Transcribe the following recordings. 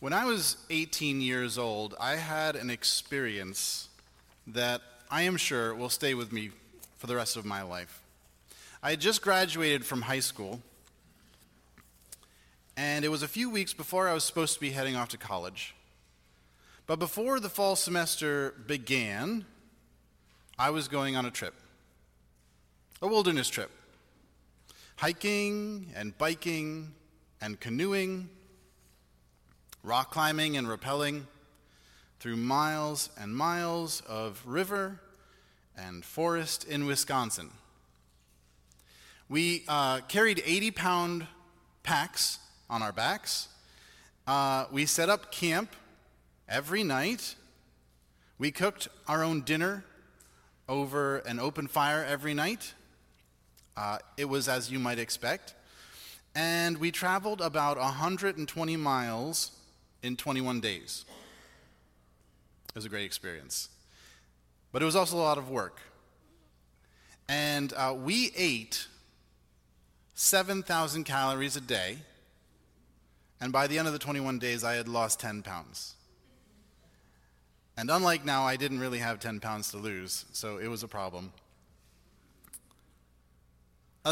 When I was 18 years old, I had an experience that I am sure will stay with me for the rest of my life. I had just graduated from high school, and it was a few weeks before I was supposed to be heading off to college. But before the fall semester began, I was going on a trip, a wilderness trip, hiking and biking and canoeing, rock climbing and rappelling through miles and miles of river and forest in Wisconsin. We carried 80-pound packs on our backs. We set up camp every night. We cooked our own dinner over an open fire every night. It was as you might expect. And we traveled about 120 miles in 21 days. It was a great experience. But it was also a lot of work. And we ate 7,000 calories a day. And by the end of the 21 days, I had lost 10 pounds. And unlike now, I didn't really have 10 pounds to lose, so it was a problem.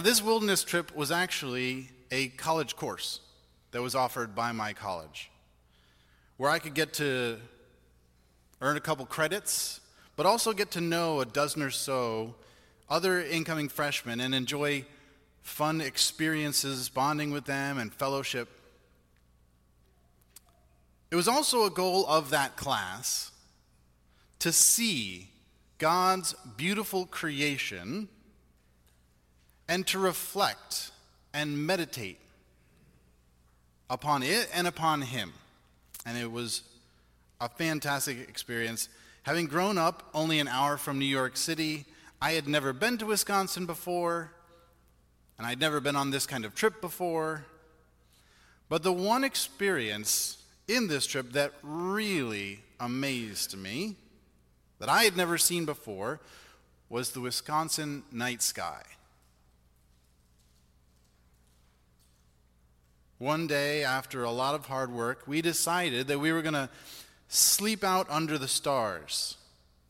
This wilderness trip was actually a college course that was offered by my college, where I could get to earn a couple credits, but also get to know a dozen or so other incoming freshmen and enjoy fun experiences, bonding with them and fellowship. It was also a goal of that class to see God's beautiful creation and to reflect and meditate upon it and upon Him. And it was a fantastic experience. Having grown up only an hour from New York City, I had never been to Wisconsin before, and I'd never been on this kind of trip before. But the one experience in this trip that really amazed me, that I had never seen before, was the Wisconsin night sky. One day, after a lot of hard work, we decided that we were going to sleep out under the stars.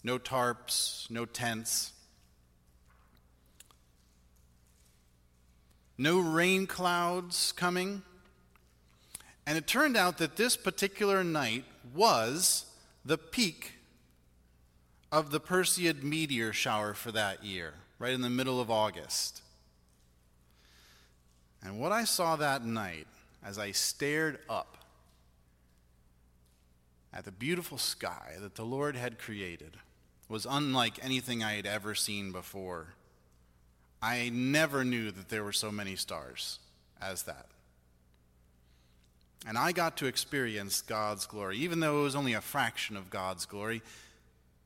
No tarps, no tents, no rain clouds coming. And it turned out that this particular night was the peak of the Perseid meteor shower for that year, right in the middle of August. And what I saw that night as I stared up at the beautiful sky that the Lord had created was unlike anything I had ever seen before. I never knew that there were so many stars as that. And I got to experience God's glory, even though it was only a fraction of God's glory.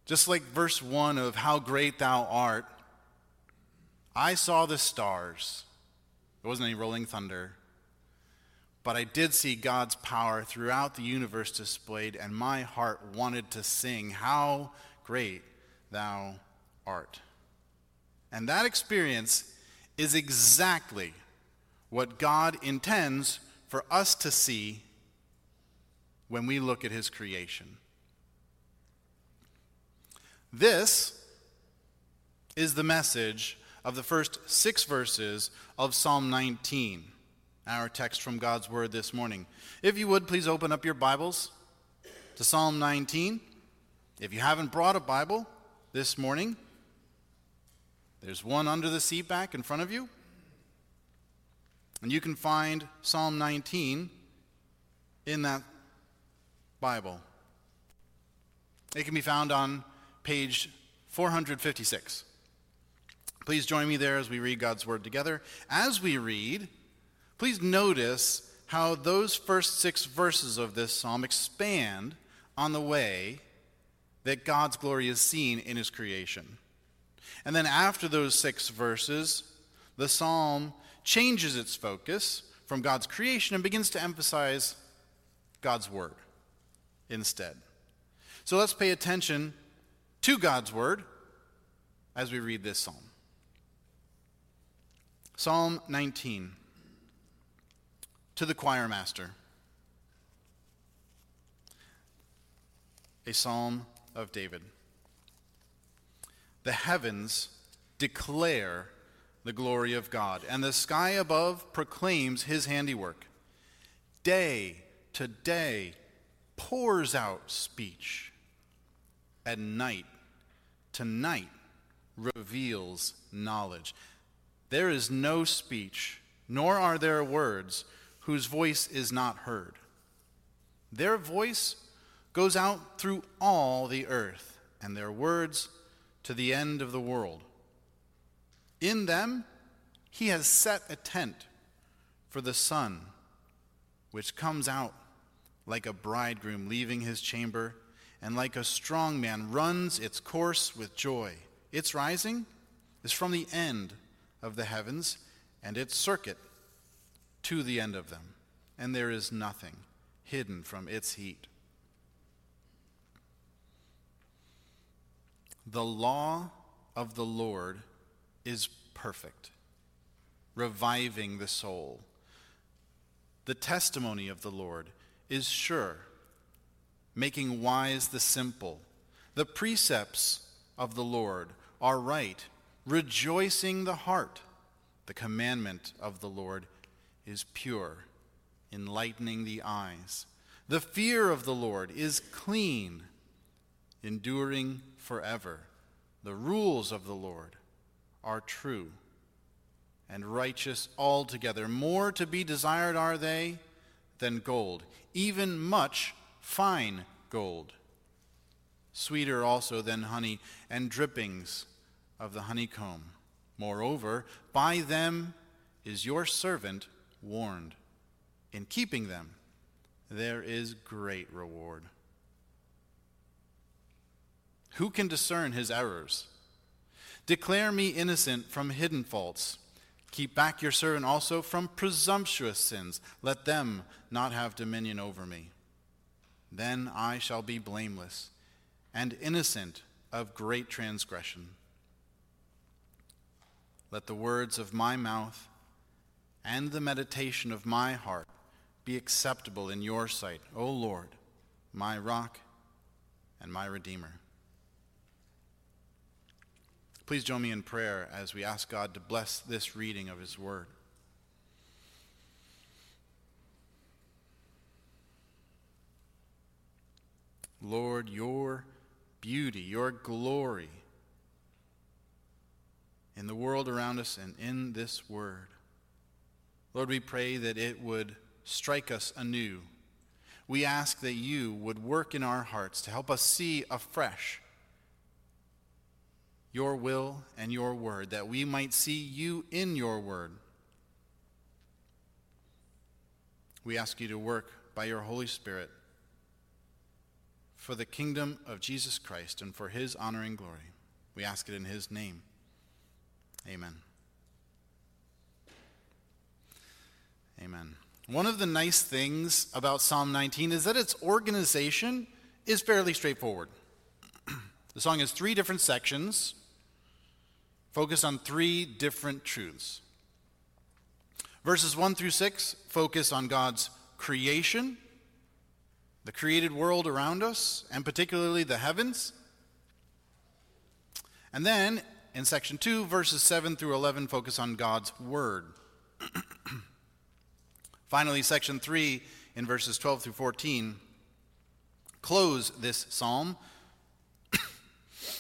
Just like verse 1 of How Great Thou Art, I saw the stars. There wasn't any rolling thunder. But I did see God's power throughout the universe displayed, and my heart wanted to sing, How Great Thou Art. And that experience is exactly what God intends for us to see when we look at His creation. This is the message of the first 6 verses of Psalm 19, our text from God's Word this morning. If you would, please open up your Bibles to Psalm 19. If you haven't brought a Bible this morning, there's one under the seat back in front of you. And you can find Psalm 19 in that Bible. It can be found on page 456. Please join me there as we read God's Word together. As we read, please notice how those first 6 verses of this psalm expand on the way that God's glory is seen in His creation. And then after those 6 verses, the psalm changes its focus from God's creation and begins to emphasize God's Word instead. So let's pay attention to God's Word as we read this psalm. Psalm 19, to the choir master. a psalm of David. The heavens declare the glory of God, and the sky above proclaims his handiwork. Day to day pours out speech, and night to night reveals knowledge. There is no speech, nor are there words, whose voice is not heard. Their voice goes out through all the earth, and their words to the end of the world. In them he has set a tent for the sun, which comes out like a bridegroom leaving his chamber, and like a strong man runs its course with joy. Its rising is from the end of the heavens, and its circuit to the end of them, and there is nothing hidden from its heat. The law of the Lord is perfect, reviving the soul. The testimony of the Lord is sure, making wise the simple. The precepts of the Lord are right, rejoicing the heart. The commandment of the Lord is pure, enlightening the eyes. The fear of the Lord is clean, enduring forever. The rules of the Lord are true and righteous altogether. More to be desired are they than gold, even much fine gold. Sweeter also than honey, and drippings of the honeycomb. Moreover, by them is your servant warned. In keeping them, there is great reward. Who can discern his errors? Declare me innocent from hidden faults. Keep back your servant also from presumptuous sins. Let them not have dominion over me. Then I shall be blameless and innocent of great transgression. Let the words of my mouth and the meditation of my heart be acceptable in your sight, O Lord, my rock and my redeemer. Please join me in prayer as we ask God to bless this reading of his word. Lord, your beauty, your glory in the world around us and in this word. Lord, we pray that it would strike us anew. We ask that you would work in our hearts to help us see afresh your will and your word, that we might see you in your word. We ask you to work by your Holy Spirit for the kingdom of Jesus Christ and for his honor and glory. We ask it in his name. Amen. Amen. One of the nice things about Psalm 19 is that its organization is fairly straightforward. The song has three different sections, focus on three different truths. Verses 1 through 6 focus on God's creation, the created world around us, and particularly the heavens. And then, in section 2, verses 7 through 11 focus on God's word. Finally, section 3, in verses 12 through 14, close this psalm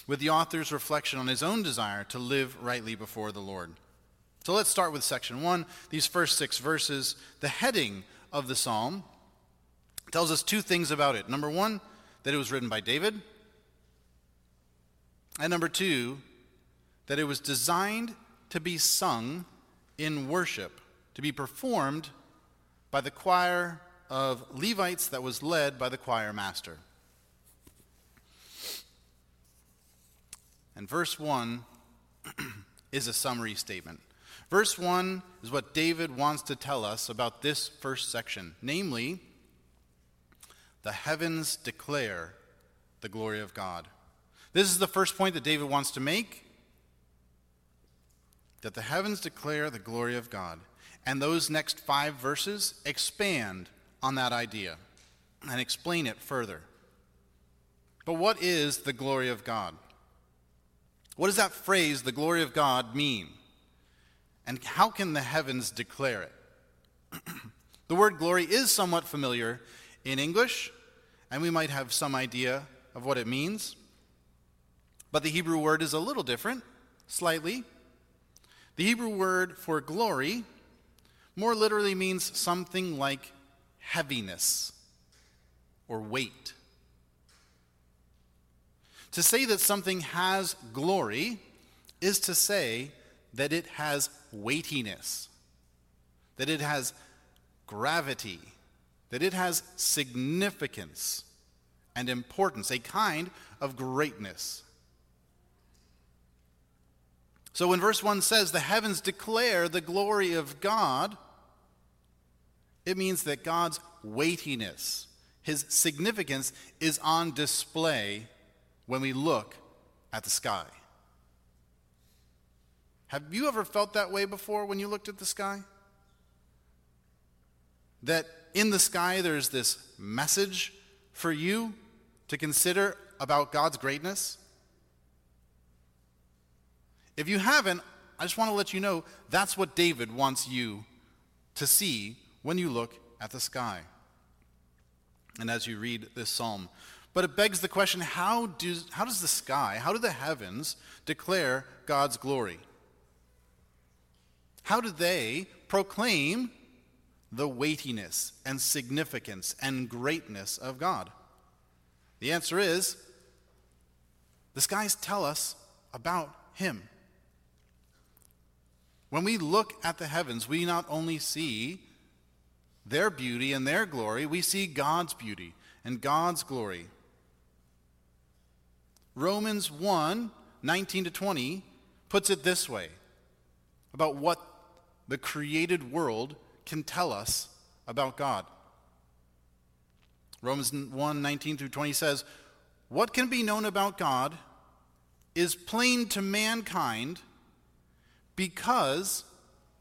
with the author's reflection on his own desire to live rightly before the Lord. So let's start with section 1, these first 6 verses. The heading of the psalm tells us two things about it. Number one, that it was written by David. And number two, that it was designed to be sung in worship, to be performed by the choir of Levites that was led by the choir master. And verse 1 is a summary statement. Verse 1 is what David wants to tell us about this first section, namely, the heavens declare the glory of God. This is the first point that David wants to make, that the heavens declare the glory of God. And those next 5 verses expand on that idea and explain it further. But what is the glory of God? What does that phrase, the glory of God, mean? And how can the heavens declare it? The word glory is somewhat familiar in English, and we might have some idea of what it means. But the Hebrew word is a little different, slightly. The Hebrew word for glory more literally means something like heaviness or weight. To say that something has glory is to say that it has weightiness, that it has gravity, that it has significance and importance, a kind of greatness. So when verse 1 says, the heavens declare the glory of God, it means that God's weightiness, his significance, is on display when we look at the sky. Have you ever felt that way before when you looked at the sky? That in the sky there's this message for you to consider about God's greatness? If you haven't, I just want to let you know that's what David wants you to see when you look at the sky. And as you read this psalm, but it begs the question, how does the sky, how do the heavens declare God's glory? How do they proclaim the weightiness and significance and greatness of God? The answer is, the skies tell us about him. When we look at the heavens, we not only see their beauty and their glory, we see God's beauty and God's glory. Romans 1, 19-20 puts it this way about what the created world can tell us about God. Romans 1, 19-20 says, what can be known about God is plain to mankind because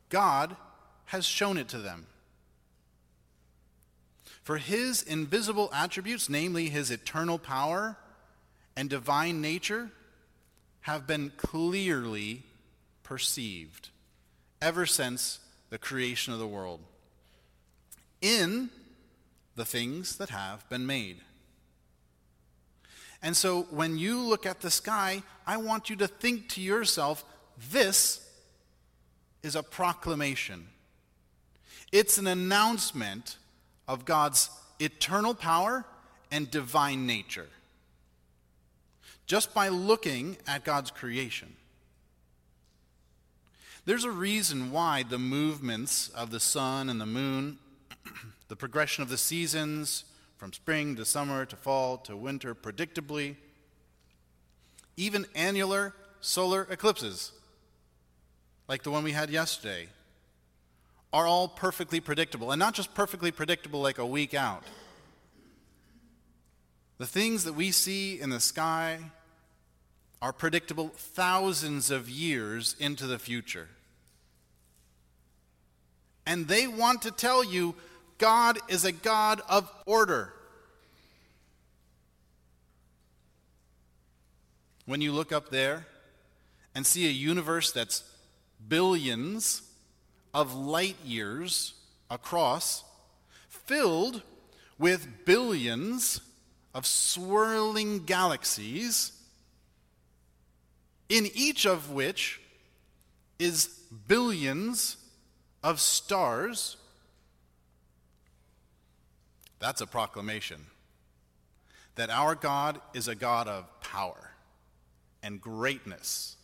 God has shown it to them. For his invisible attributes, namely his eternal power and divine nature, have been clearly perceived ever since the creation of the world in the things that have been made. And so when you look at the sky, I want you to think to yourself, this is a proclamation. It's an announcement of God's eternal power and divine nature, just by looking at God's creation. There's a reason why the movements of the sun and the moon, the progression of the seasons from spring to summer to fall to winter, predictably, even annular solar eclipses, like the one we had yesterday, are all perfectly predictable, and not just perfectly predictable like a week out. The things that we see in the sky are predictable thousands of years into the future. And they want to tell you God is a God of order. When you look up there and see a universe that's billions of light years across, filled with billions of swirling galaxies, in each of which is billions of stars, that's a proclamation that our God is a God of power and greatness.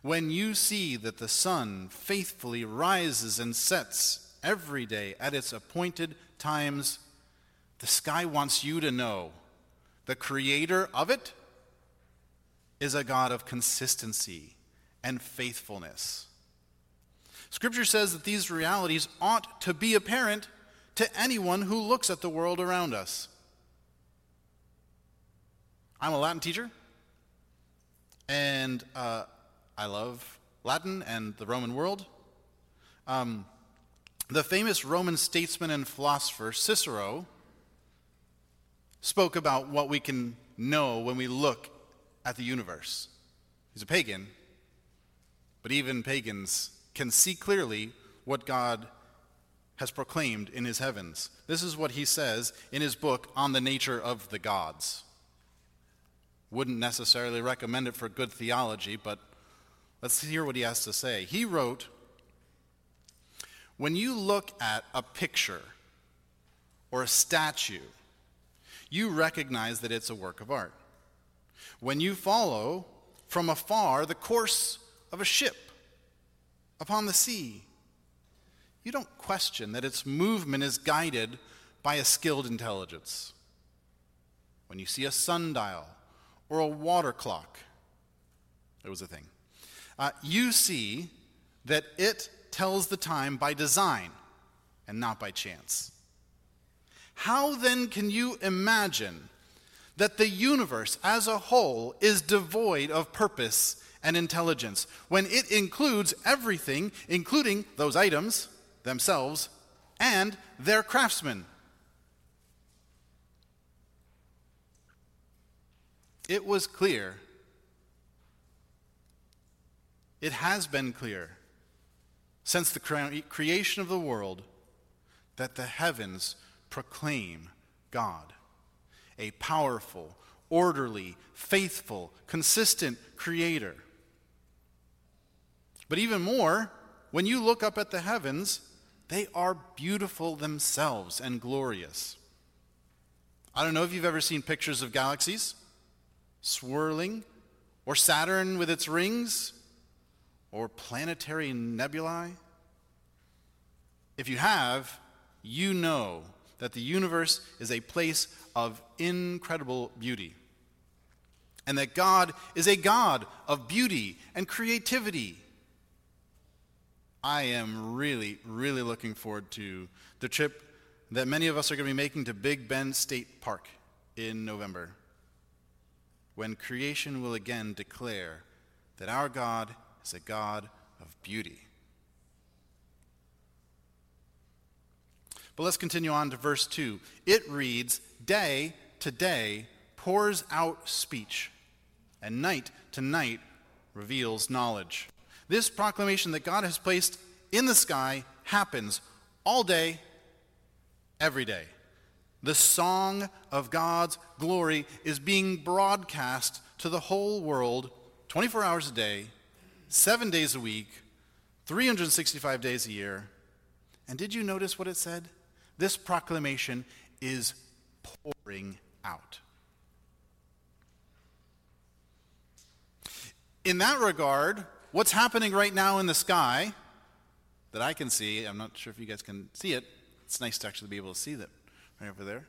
When you see that the sun faithfully rises and sets every day at its appointed times, the sky wants you to know the creator of it is a God of consistency and faithfulness. Scripture says that these realities ought to be apparent to anyone who looks at the world around us. I'm a Latin teacher, and I love Latin and the Roman world. The famous Roman statesman and philosopher Cicero spoke about what we can know when we look at the universe. He's a pagan, but even pagans can see clearly what God has proclaimed in his heavens. This is what he says in his book, On the Nature of the Gods. Wouldn't necessarily recommend it for good theology, but let's hear what he has to say. He wrote, "When you look at a picture or a statue, you recognize that it's a work of art. When you follow from afar the course of a ship upon the sea, you don't question that its movement is guided by a skilled intelligence. When you see a sundial or a water clock," it was a thing, "you see that it tells the time by design and not by chance. How then can you imagine that the universe as a whole is devoid of purpose and intelligence when it includes everything, including those items themselves and their craftsmen? It was clear. It has been clear since the creation of the world that the heavens proclaim God, a powerful, orderly, faithful, consistent creator. But even more, when you look up at the heavens, they are beautiful themselves and glorious." I don't know if you've ever seen pictures of galaxies swirling, or Saturn with its rings, or planetary nebulae. If you have, you know that the universe is a place of incredible beauty, and that God is a God of beauty and creativity. I am really, really looking forward to the trip that many of us are going to be making to Big Bend State Park in November, when creation will again declare that our God is a God of beauty. But let's continue on to verse 2. It reads, "Day to day pours out speech, and night to night reveals knowledge." This proclamation that God has placed in the sky happens all day, every day. The song of God's glory is being broadcast to the whole world 24 hours a day, 7 days a week, 365 days a year. And did you notice what it said? This proclamation is pouring out. In that regard, what's happening right now in the sky that I can see, I'm not sure if you guys can see it. It's nice to actually be able to see that right over there.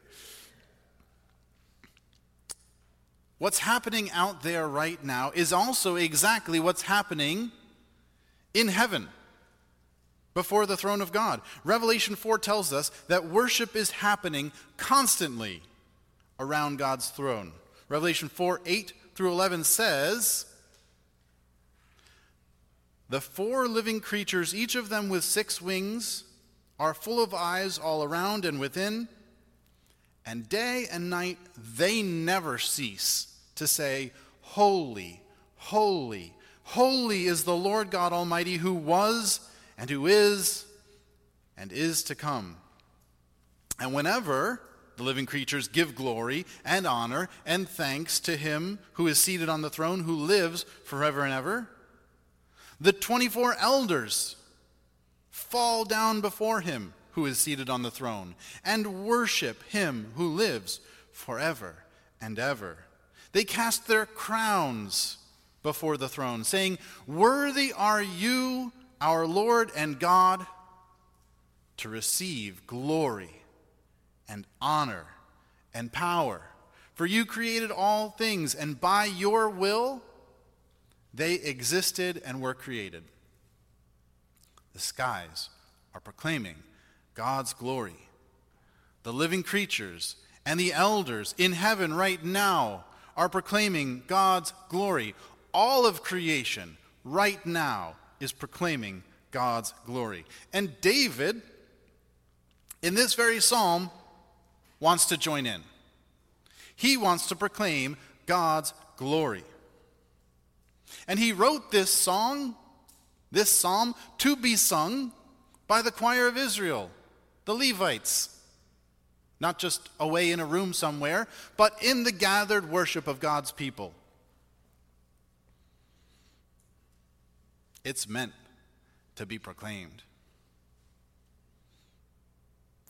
What's happening out there right now is also exactly what's happening in heaven before the throne of God. Revelation 4 tells us that worship is happening constantly around God's throne. Revelation 4:8-11 says, "The four living creatures, each of them with six wings, are full of eyes all around and within, and day and night they never cease to say, 'Holy, holy, holy is the Lord God Almighty, who was and who is and is to come.' And whenever the living creatures give glory and honor and thanks to him who is seated on the throne, who lives forever and ever, the 24 elders fall down before him who is seated on the throne and worship him who lives forever and ever. They cast their crowns before the throne, saying, 'Worthy are you, our Lord and God, to receive glory and honor and power. For you created all things, and by your will they existed and were created.'" The skies are proclaiming God's glory. The living creatures and the elders in heaven right now are proclaiming God's glory. All of creation right now is proclaiming God's glory. And David, in this very psalm, wants to join in. He wants to proclaim God's glory. And he wrote this psalm, to be sung by the choir of Israel, the Levites. Not just away in a room somewhere, but in the gathered worship of God's people. It's meant to be proclaimed.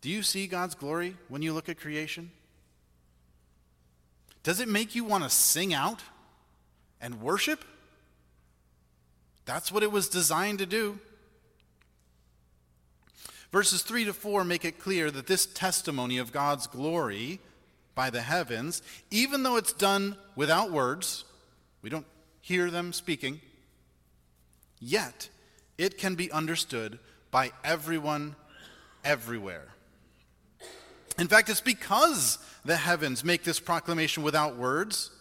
Do you see God's glory when you look at creation? Does it make you want to sing out and worship? That's what it was designed to do. Verses 3 to 4 make it clear that this testimony of God's glory by the heavens, even though it's done without words, we don't hear them speaking, yet it can be understood by everyone everywhere. In fact, it's because the heavens make this proclamation without words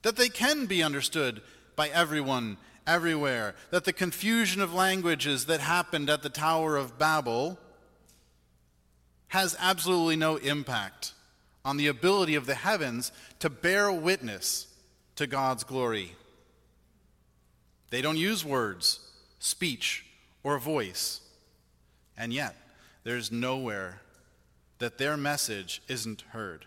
that they can be understood by everyone everywhere, that the confusion of languages that happened at the Tower of Babel has absolutely no impact on the ability of the heavens to bear witness to God's glory. They don't use words, speech, or voice, and yet there's nowhere that their message isn't heard.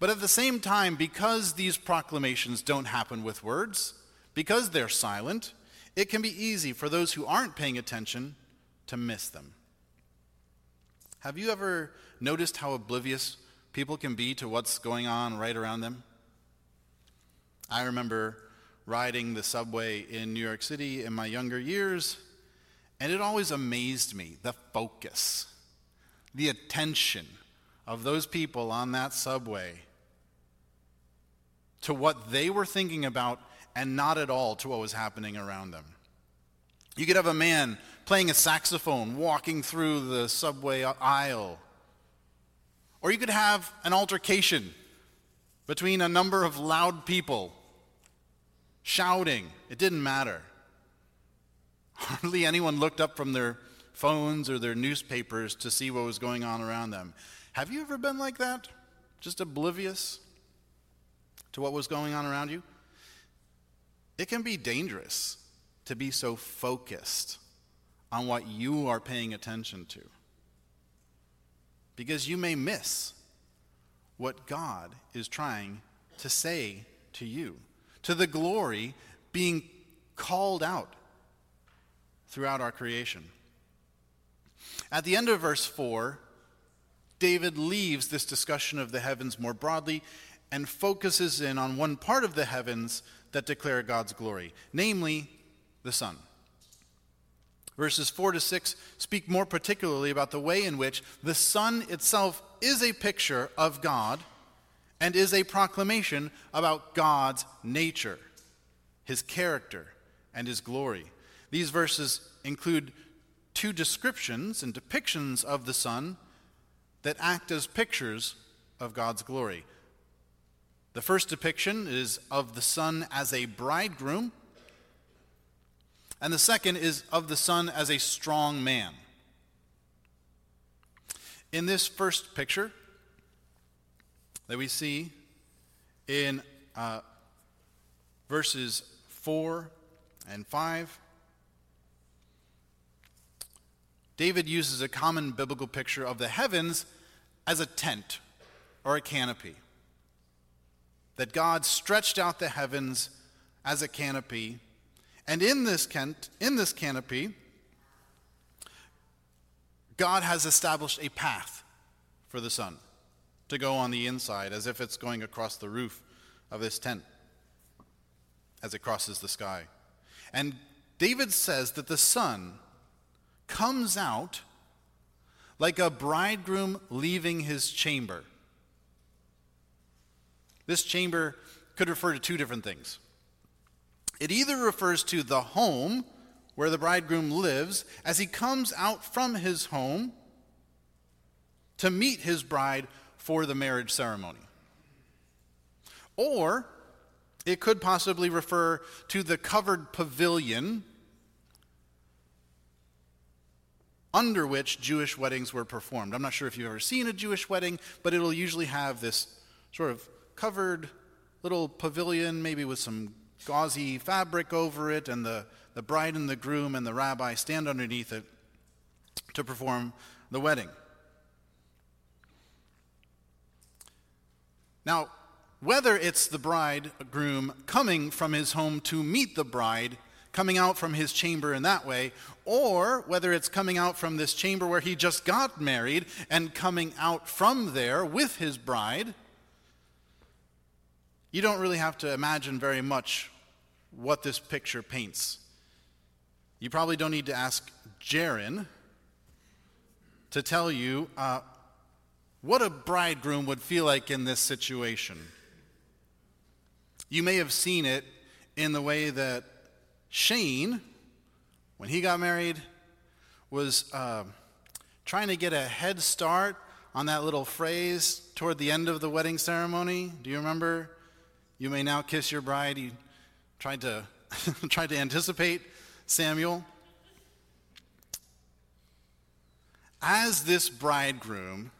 But at the same time, because these proclamations don't happen with words, because they're silent, it can be easy for those who aren't paying attention to miss them. Have you ever noticed how oblivious people can be to what's going on right around them? I remember riding the subway in New York City in my younger years, and it always amazed me, the focus, the attention of those people on that subway to what they were thinking about and not at all to what was happening around them. You could have a man playing a saxophone walking through the subway aisle. Or you could have an altercation between a number of loud people shouting. It didn't matter. Hardly anyone looked up from their phones or their newspapers to see what was going on around them. Have you ever been like that? Just oblivious to what was going on around you? It can be dangerous to be so focused on what you are paying attention to, because you may miss what God is trying to say to you, to the glory being called out throughout our creation. At the end of verse 4, David leaves this discussion of the heavens more broadly and focuses in on one part of the heavens that declare God's glory, namely the sun. Verses 4 to 6 speak more particularly about the way in which the sun itself is a picture of God and is a proclamation about God's nature, his character, and his glory. These verses include two descriptions and depictions of the sun that act as pictures of God's glory. The first depiction is of the sun as a bridegroom, and the second is of the sun as a strong man. In this first picture that we see in verses 4 and 5, David uses a common biblical picture of the heavens as a tent or a canopy. That God stretched out the heavens as a canopy, and in this canopy, God has established a path for the sun to go on the inside, as if it's going across the roof of this tent as it crosses the sky. And David says that the sun comes out like a bridegroom leaving his chamber. This chamber could refer to two different things. It either refers to the home where the bridegroom lives as he comes out from his home to meet his bride for the marriage ceremony. Or it could possibly refer to the covered pavilion under which Jewish weddings were performed. I'm not sure if you've ever seen a Jewish wedding, but it'll usually have this sort of covered little pavilion, maybe with some gauzy fabric over it, and the bride and the groom and the rabbi stand underneath it to perform the wedding. Now, whether it's the bridegroom coming from his home to meet the bride, coming out from his chamber in that way, or whether it's coming out from this chamber where he just got married and coming out from there with his bride, you don't really have to imagine very much what this picture paints. You probably don't need to ask Jaron to tell you what a bridegroom would feel like in this situation. You may have seen it in the way that Shane, when he got married, was trying to get a head start on that little phrase toward the end of the wedding ceremony. Do you remember? You may now kiss your bride. He tried to anticipate Samuel. As this bridegroom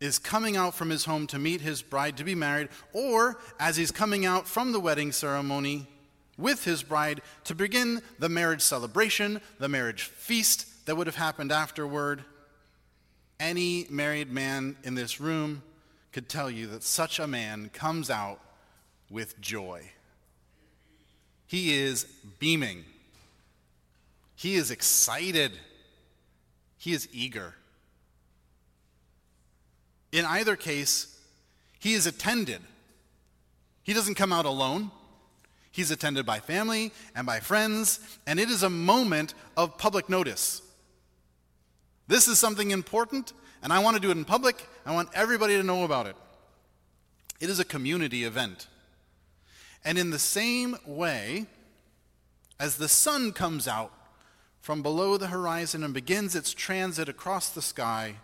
is coming out from his home to meet his bride to be married, or as he's coming out from the wedding ceremony with his bride to begin the marriage celebration, the marriage feast that would have happened afterward, any married man in this room could tell you that such a man comes out with joy. He is beaming. He is excited. He is eager. In either case, he is attended. He doesn't come out alone. He's attended by family and by friends, and it is a moment of public notice. This is something important, and I want to do it in public. I want everybody to know about it. It is a community event. And in the same way, as the sun comes out from below the horizon and begins its transit across the sky,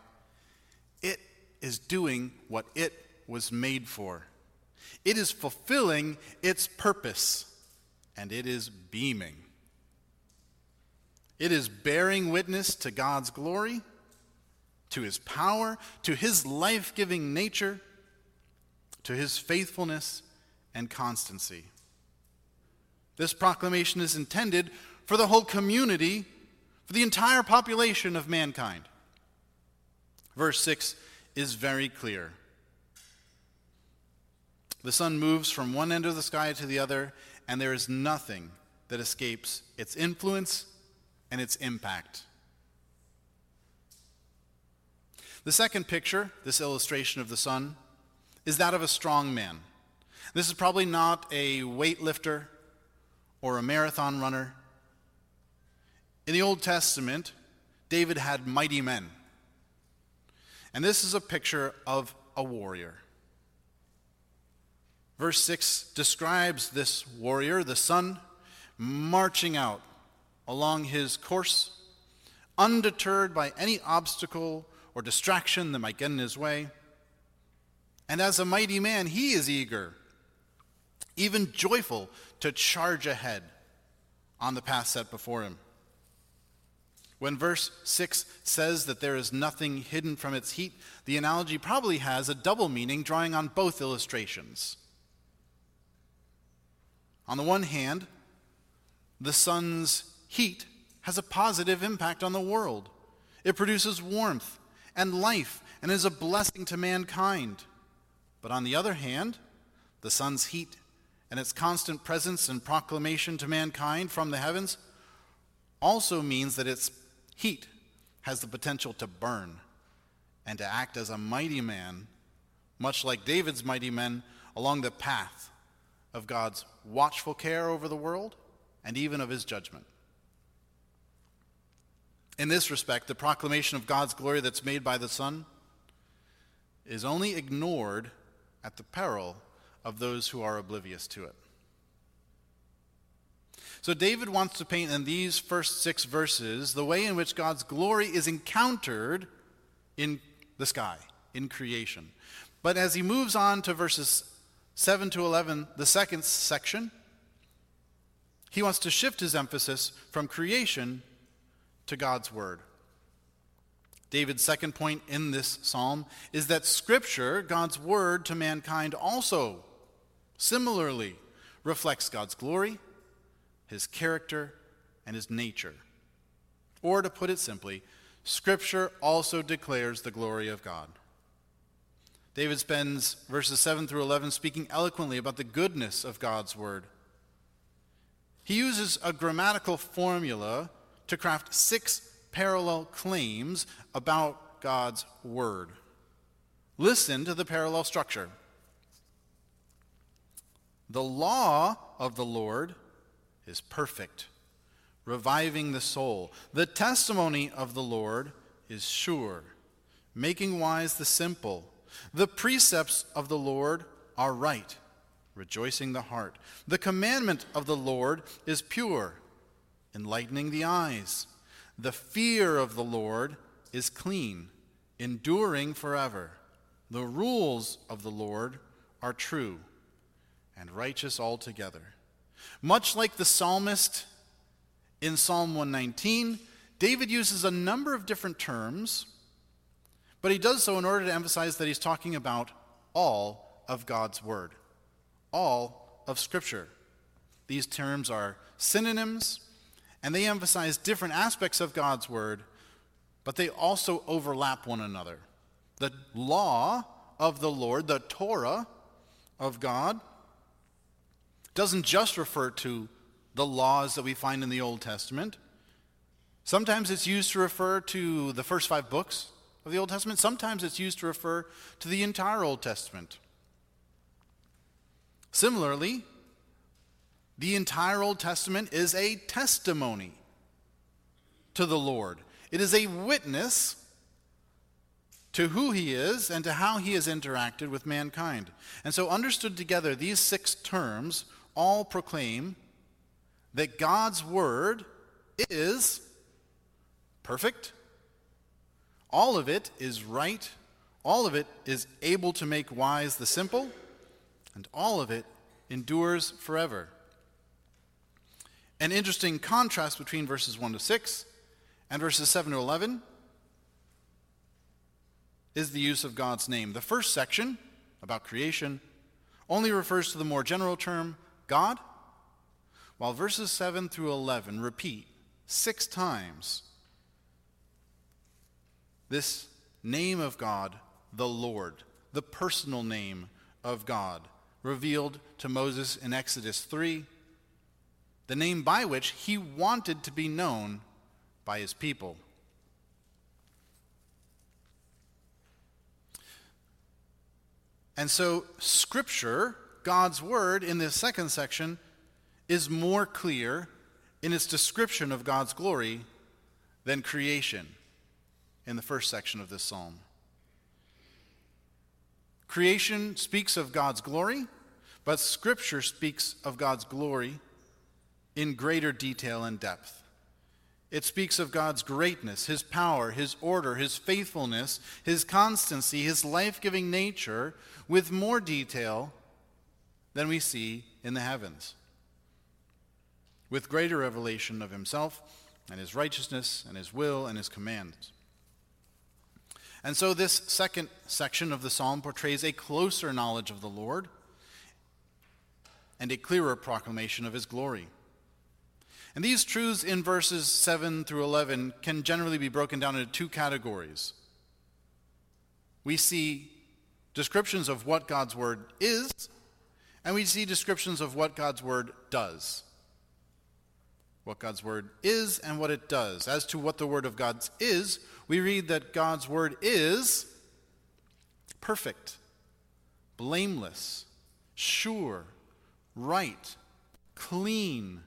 it is doing what it was made for. It is fulfilling its purpose, and it is beaming. It is bearing witness to God's glory, to his power, to his life-giving nature, to his faithfulness and constancy. This proclamation is intended for the whole community, for the entire population of mankind. Verse 6 is very clear. The sun moves from one end of the sky to the other, and there is nothing that escapes its influence and its impact. The second picture, this illustration of the sun, is that of a strong man. This is probably not a weightlifter or a marathon runner. In the Old Testament, David had mighty men. And this is a picture of a warrior. Verse 6 describes this warrior, the sun, marching out along his course, undeterred by any obstacle or distraction that might get in his way. And as a mighty man, he is eager, even joyful, to charge ahead on the path set before him. When verse 6 says that there is nothing hidden from its heat, the analogy probably has a double meaning, drawing on both illustrations. On the one hand, the sun's heat has a positive impact on the world. It produces warmth and life and is a blessing to mankind. But on the other hand, the sun's heat and its constant presence and proclamation to mankind from the heavens also means that its heat has the potential to burn and to act as a mighty man, much like David's mighty men, along the path of God's watchful care over the world, and even of his judgment. In this respect, the proclamation of God's glory that's made by the sun is only ignored at the peril of those who are oblivious to it. So David wants to paint in these first 6 verses the way in which God's glory is encountered in the sky, in creation. But as he moves on to verses 7 to 11, the second section, he wants to shift his emphasis from creation to God's word. David's second point in this psalm is that Scripture, God's word to mankind, also similarly reflects God's glory, his character, and his nature. Or to put it simply, Scripture also declares the glory of God. David spends verses 7 through 11 speaking eloquently about the goodness of God's word. He uses a grammatical formula to craft 6 parallel claims about God's word. Listen to the parallel structure. The law of the Lord is perfect, reviving the soul. The testimony of the Lord is sure, making wise the simple. The precepts of the Lord are right, rejoicing the heart. The commandment of the Lord is pure, enlightening the eyes. The fear of the Lord is clean, enduring forever. The rules of the Lord are true and righteous altogether. Much like the psalmist in Psalm 119, David uses a number of different terms, but he does so in order to emphasize that he's talking about all of God's word, all of Scripture. These terms are synonyms, and they emphasize different aspects of God's word, but they also overlap one another. The law of the Lord, the Torah of God, doesn't just refer to the laws that we find in the Old Testament. Sometimes it's used to refer to the first 5 books of the Old Testament. Sometimes it's used to refer to the entire Old Testament. Similarly, the entire Old Testament is a testimony to the Lord. It is a witness to who he is and to how he has interacted with mankind. And so understood together, these 6 terms all proclaim that God's word is perfect. All of it is right. All of it is able to make wise the simple. And all of it endures forever. An interesting contrast between verses 1 to 6 and verses 7 to 11 is the use of God's name. The first section, about creation, only refers to the more general term, God, while verses 7 through 11 repeat 6 times this name of God, the Lord, the personal name of God, revealed to Moses in Exodus 3, the name by which he wanted to be known by his people. And so Scripture, God's word, in this second section is more clear in its description of God's glory than creation in the first section of this psalm. Creation speaks of God's glory, but Scripture speaks of God's glory in greater detail and depth. It speaks of God's greatness, his power, his order, his faithfulness, his constancy, his life-giving nature with more detail than we see in the heavens, with greater revelation of himself and his righteousness and his will and his commands. And so this second section of the psalm portrays a closer knowledge of the Lord and a clearer proclamation of his glory. And these truths in verses 7 through 11 can generally be broken down into 2 categories. We see descriptions of what God's word is, and we see descriptions of what God's word does. What God's word is and what it does. As to what the word of God is, we read that God's word is perfect, blameless, sure, right, clean,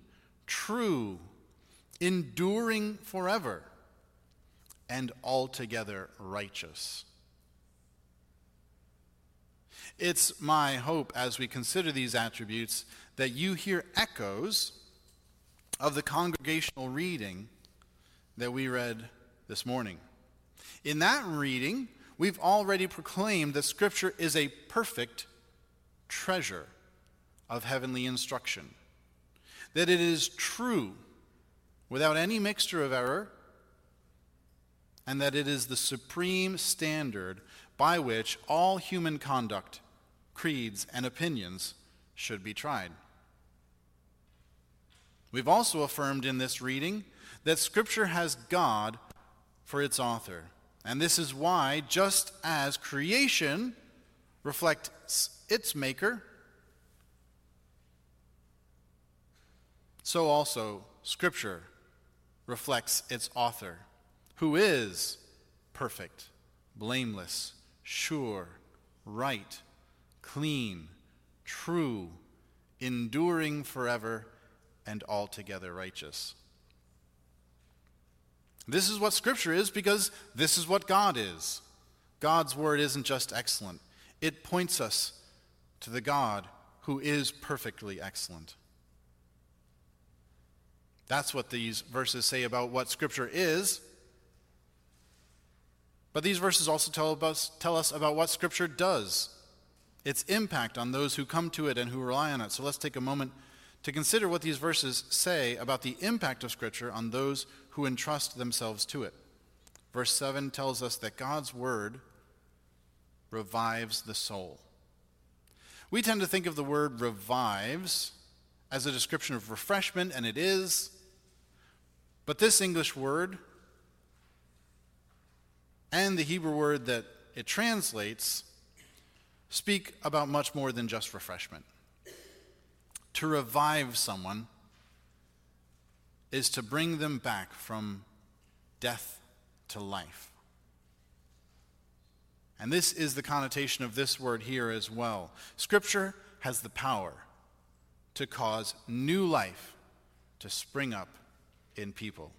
true, enduring forever, and altogether righteous. It's my hope as we consider these attributes that you hear echoes of the congregational reading that we read this morning. In that reading, we've already proclaimed that Scripture is a perfect treasure of heavenly instruction, that it is true without any mixture of error, and that it is the supreme standard by which all human conduct, creeds, and opinions should be tried. We've also affirmed in this reading that Scripture has God for its author. And this is why, just as creation reflects its maker, so also Scripture reflects its author, who is perfect, blameless, sure, right, clean, true, enduring forever, and altogether righteous. This is what Scripture is because this is what God is. God's word isn't just excellent. It points us to the God who is perfectly excellent. That's what these verses say about what Scripture is. But these verses also tell us about what Scripture does, its impact on those who come to it and who rely on it. So let's take a moment to consider what these verses say about the impact of Scripture on those who entrust themselves to it. Verse 7 tells us that God's word revives the soul. We tend to think of the word revives as a description of refreshment, and it is. But this English word and the Hebrew word that it translates speak about much more than just refreshment. To revive someone is to bring them back from death to life. And this is the connotation of this word here as well. Scripture has the power to cause new life to spring up in people.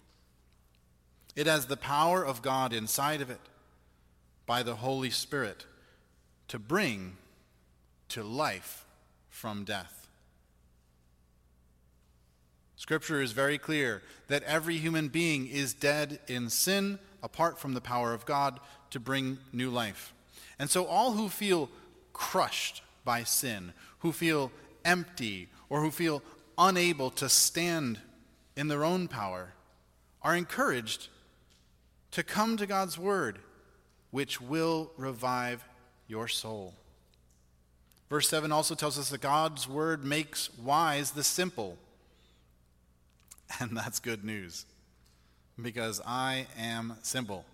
It has the power of God inside of it by the Holy Spirit to bring to life from death. Scripture is very clear that every human being is dead in sin apart from the power of God to bring new life. And so all who feel crushed by sin, who feel empty, or who feel unable to stand in their own power, are encouraged to come to God's word, which will revive your soul. Verse 7 also tells us that God's word makes wise the simple. And that's good news, because I am simple.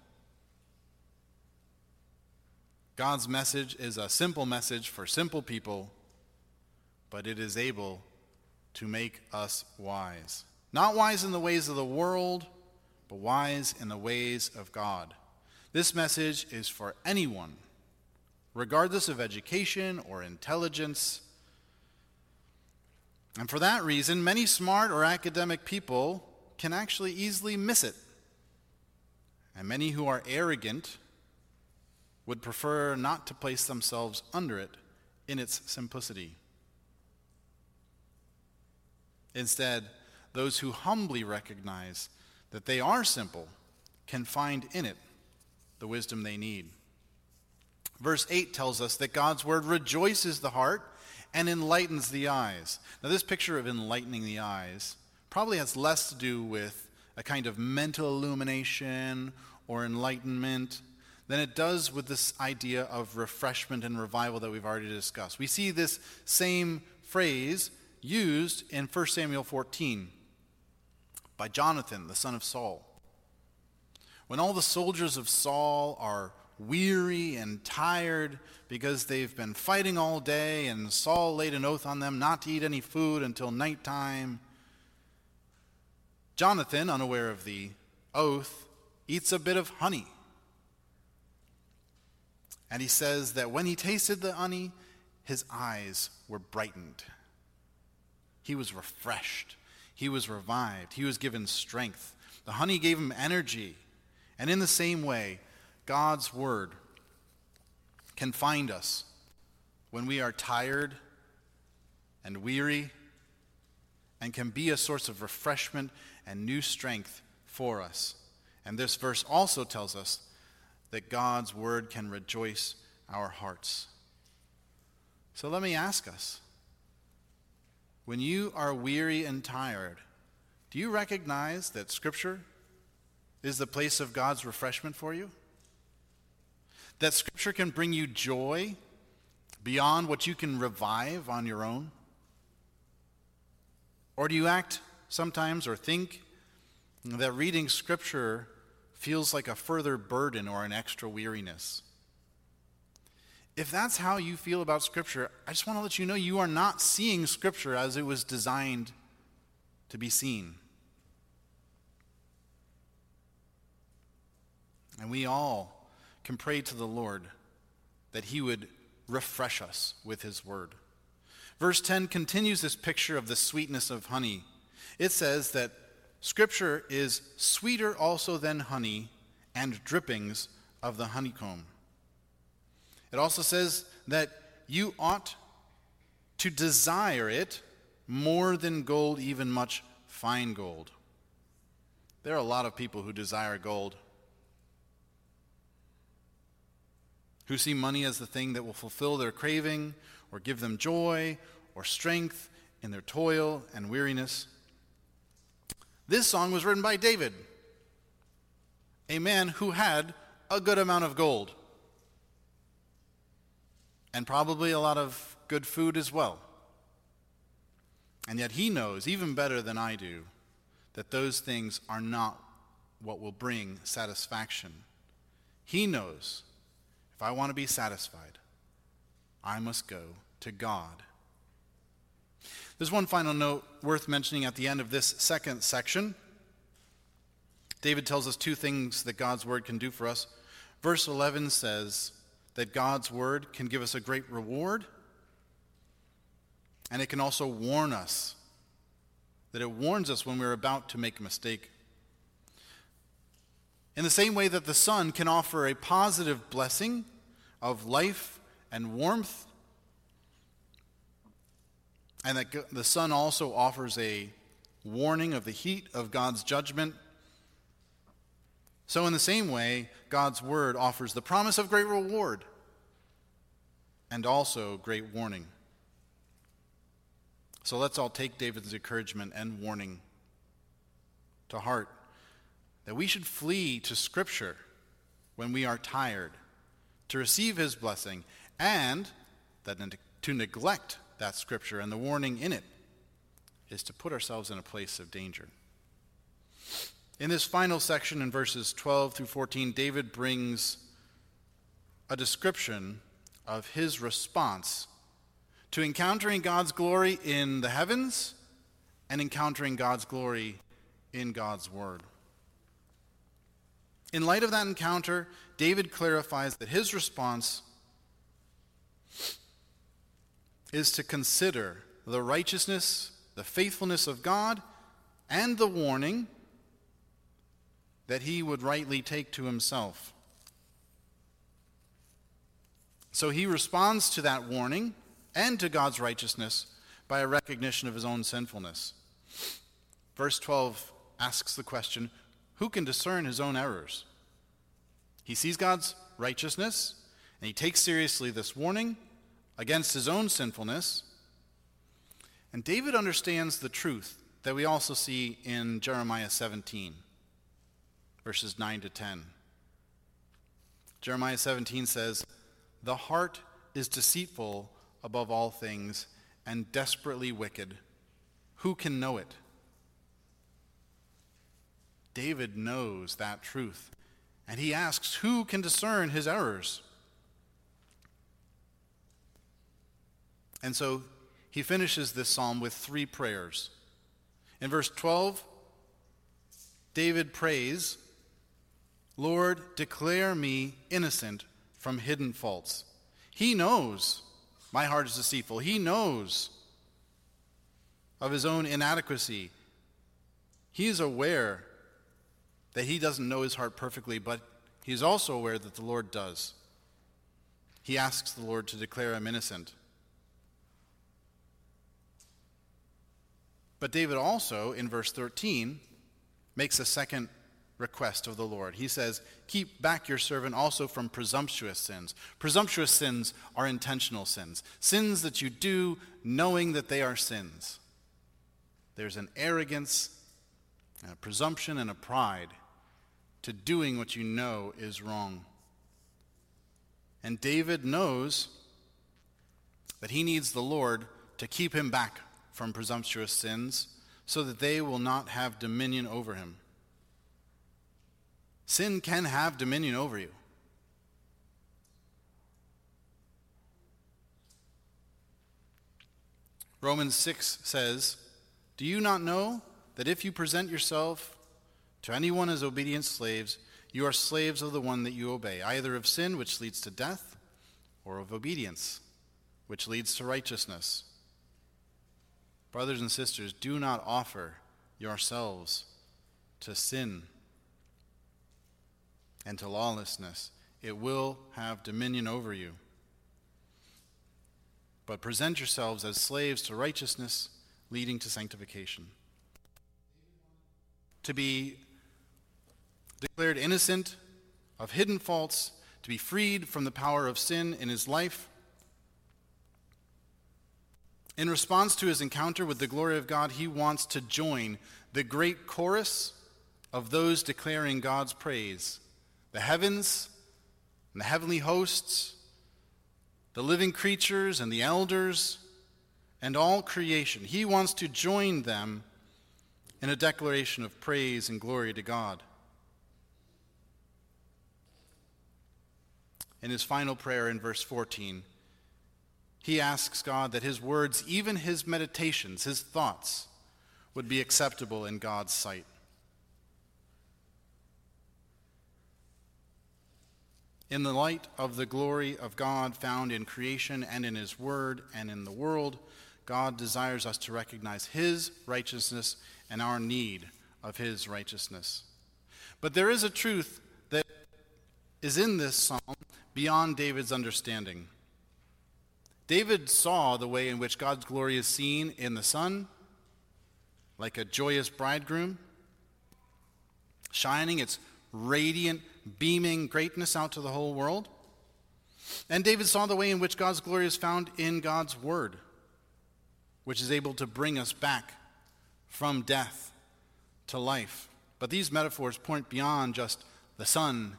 God's message is a simple message for simple people, but it is able to make us wise. Not wise in the ways of the world, but wise in the ways of God. This message is for anyone, regardless of education or intelligence. And for that reason, many smart or academic people can actually easily miss it. And many who are arrogant would prefer not to place themselves under it in its simplicity. Instead, those who humbly recognize that they are simple can find in it the wisdom they need. Verse 8 tells us that God's word rejoices the heart and enlightens the eyes. Now, this picture of enlightening the eyes probably has less to do with a kind of mental illumination or enlightenment than it does with this idea of refreshment and revival that we've already discussed. We see this same phrase used in 1 Samuel 14 by Jonathan, the son of Saul. When all the soldiers of Saul are weary and tired because they've been fighting all day, and Saul laid an oath on them not to eat any food until nighttime, Jonathan, unaware of the oath, eats a bit of honey. And he says that when he tasted the honey, his eyes were brightened. He was refreshed. He was revived. He was given strength. The honey gave him energy. And in the same way, God's word can find us when we are tired and weary, and can be a source of refreshment and new strength for us. And this verse also tells us that God's word can rejoice our hearts. So let me ask us, when you are weary and tired, do you recognize that Scripture is the place of God's refreshment for you? That Scripture can bring you joy beyond what you can revive on your own? Or do you act sometimes or think that reading Scripture feels like a further burden or an extra weariness? If that's how you feel about Scripture, I just want to let you know you are not seeing Scripture as it was designed to be seen. And we all can pray to the Lord that He would refresh us with His word. Verse 10 continues this picture of the sweetness of honey. It says that Scripture is sweeter also than honey and drippings of the honeycomb. It also says that you ought to desire it more than gold, even much fine gold. There are a lot of people who desire gold, who see money as the thing that will fulfill their craving or give them joy or strength in their toil and weariness. This song was written by David, a man who had a good amount of gold and probably a lot of good food as well. And yet he knows, even better than I do, that those things are not what will bring satisfaction. He knows, if I want to be satisfied, I must go to God. There's one final note worth mentioning at the end of this second section. David tells us two things that God's word can do for us. Verse 11 says that God's word can give us a great reward, and it can also warn us, that it warns us when we're about to make a mistake. In the same way that the sun can offer a positive blessing of life and warmth, and that the sun also offers a warning of the heat of God's judgment, so in the same way, God's word offers the promise of great reward and also great warning. So let's all take David's encouragement and warning to heart, that we should flee to Scripture when we are tired, to receive His blessing, and that to neglect that Scripture and the warning in it is to put ourselves in a place of danger. In this final section in verses 12 through 14, David brings a description of his response to encountering God's glory in the heavens and encountering God's glory in God's word. In light of that encounter, David clarifies that his response is to consider the righteousness, the faithfulness of God, and the warning that he would rightly take to himself. So he responds to that warning and to God's righteousness by a recognition of his own sinfulness. Verse 12 asks the question, who can discern his own errors? He sees God's righteousness, and he takes seriously this warning against his own sinfulness. And David understands the truth that we also see in Jeremiah 17, verses 9 to 10. Jeremiah 17 says, "The heart is deceitful above all things and desperately wicked. Who can know it?" David knows that truth, and he asks, who can discern his errors? And so he finishes this psalm with three prayers. In verse 12, David prays, "Lord, declare me innocent from hidden faults." He knows my heart is deceitful. He knows of his own inadequacy. He is aware that he doesn't know his heart perfectly, but he is also aware that the Lord does. He asks the Lord to declare him innocent. But David also, in verse 13, makes a second request of the Lord. He says, "Keep back your servant also from presumptuous sins." Presumptuous sins are intentional sins, sins that you do knowing that they are sins. There's an arrogance and a presumption and a pride to doing what you know is wrong. And David knows that he needs the Lord to keep him back from presumptuous sins so that they will not have dominion over him. Sin can have dominion over you. Romans 6 says, "Do you not know that if you present yourself to anyone as obedient slaves, you are slaves of the one that you obey, either of sin, which leads to death, or of obedience, which leads to righteousness? Brothers and sisters, do not offer yourselves to sin and to lawlessness. It will have dominion over you. But present yourselves as slaves to righteousness, leading to sanctification." To be declared innocent of hidden faults, to be freed from the power of sin in his life. In response to his encounter with the glory of God, he wants to join the great chorus of those declaring God's praise. The heavens and the heavenly hosts, the living creatures and the elders, and all creation. He wants to join them in a declaration of praise and glory to God. In his final prayer in verse 14, he asks God that his words, even his meditations, his thoughts, would be acceptable in God's sight. In the light of the glory of God found in creation and in his word and in the world, God desires us to recognize his righteousness and our need of his righteousness. But there is a truth that is in this psalm beyond David's understanding. David saw the way in which God's glory is seen in the sun, like a joyous bridegroom, shining its radiant, beaming greatness out to the whole world. And David saw the way in which God's glory is found in God's word, which is able to bring us back from death to life. But these metaphors point beyond just the sun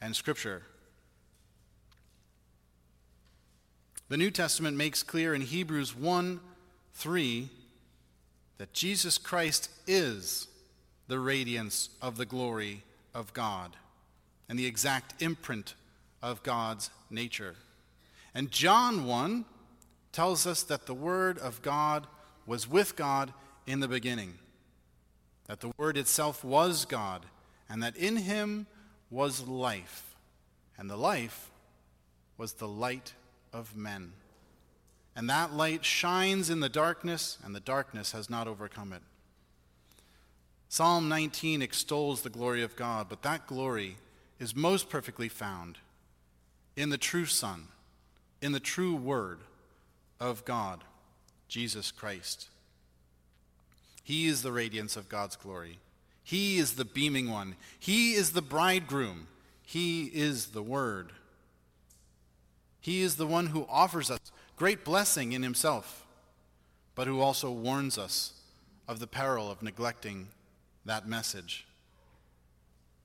and Scripture. The New Testament makes clear in Hebrews 1:3 that Jesus Christ is the radiance of the glory of God and the exact imprint of God's nature. And John 1 tells us that the Word of God was with God in the beginning, that the Word itself was God, and that in him was life, and the life was the light of men. And that light shines in the darkness, and the darkness has not overcome it. Psalm 19 extols the glory of God, but that glory is most perfectly found in the true Son, in the true Word of God, Jesus Christ. He is the radiance of God's glory. He is the beaming one. He is the bridegroom. He is the Word. He is the one who offers us great blessing in himself, but who also warns us of the peril of neglecting that message.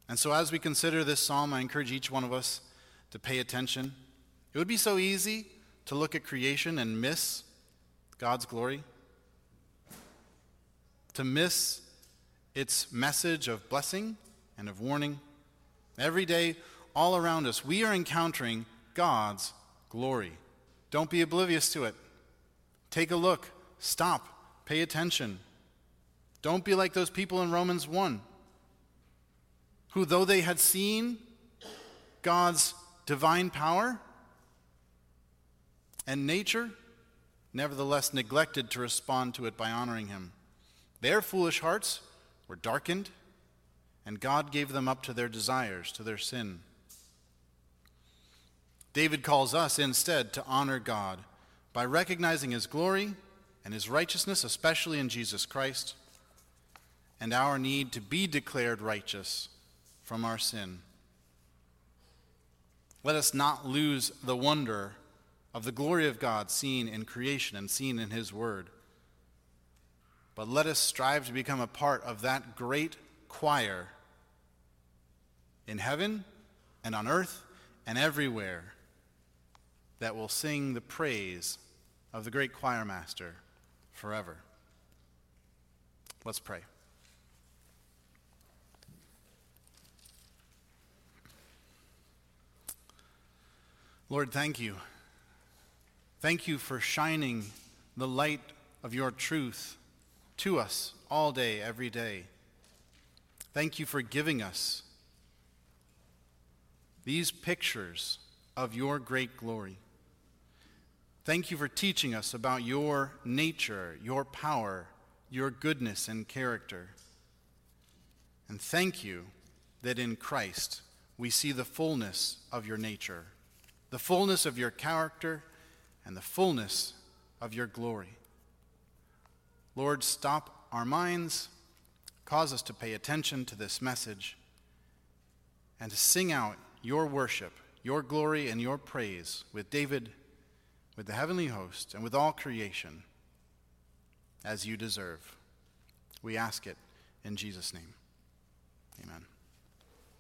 And so as we consider this psalm, I encourage each one of us to pay attention. It would be so easy to look at creation and miss God's glory, to miss its message of blessing and of warning. Every day, all around us, we are encountering God's glory. Don't be oblivious to it. Take a look. Stop. Pay attention. Don't be like those people in Romans 1, who, though they had seen God's divine power and nature, nevertheless neglected to respond to it by honoring him. Their foolish hearts were darkened, and God gave them up to their desires, to their sin. David calls us instead to honor God by recognizing his glory and his righteousness, especially in Jesus Christ, and our need to be declared righteous from our sin. Let us not lose the wonder of the glory of God seen in creation and seen in his word, but let us strive to become a part of that great choir in heaven and on earth and everywhere, that will sing the praise of the great choir master forever. Let's pray. Lord, thank you. Thank you for shining the light of your truth to us all day, every day. Thank you for giving us these pictures of your great glory. Thank you for teaching us about your nature, your power, your goodness and character. And thank you that in Christ we see the fullness of your nature, the fullness of your character, and the fullness of your glory. Lord, stop our minds, cause us to pay attention to this message, and to sing out your worship, your glory, and your praise with David, with the heavenly host, and with all creation, as you deserve. We ask it in Jesus' name. Amen.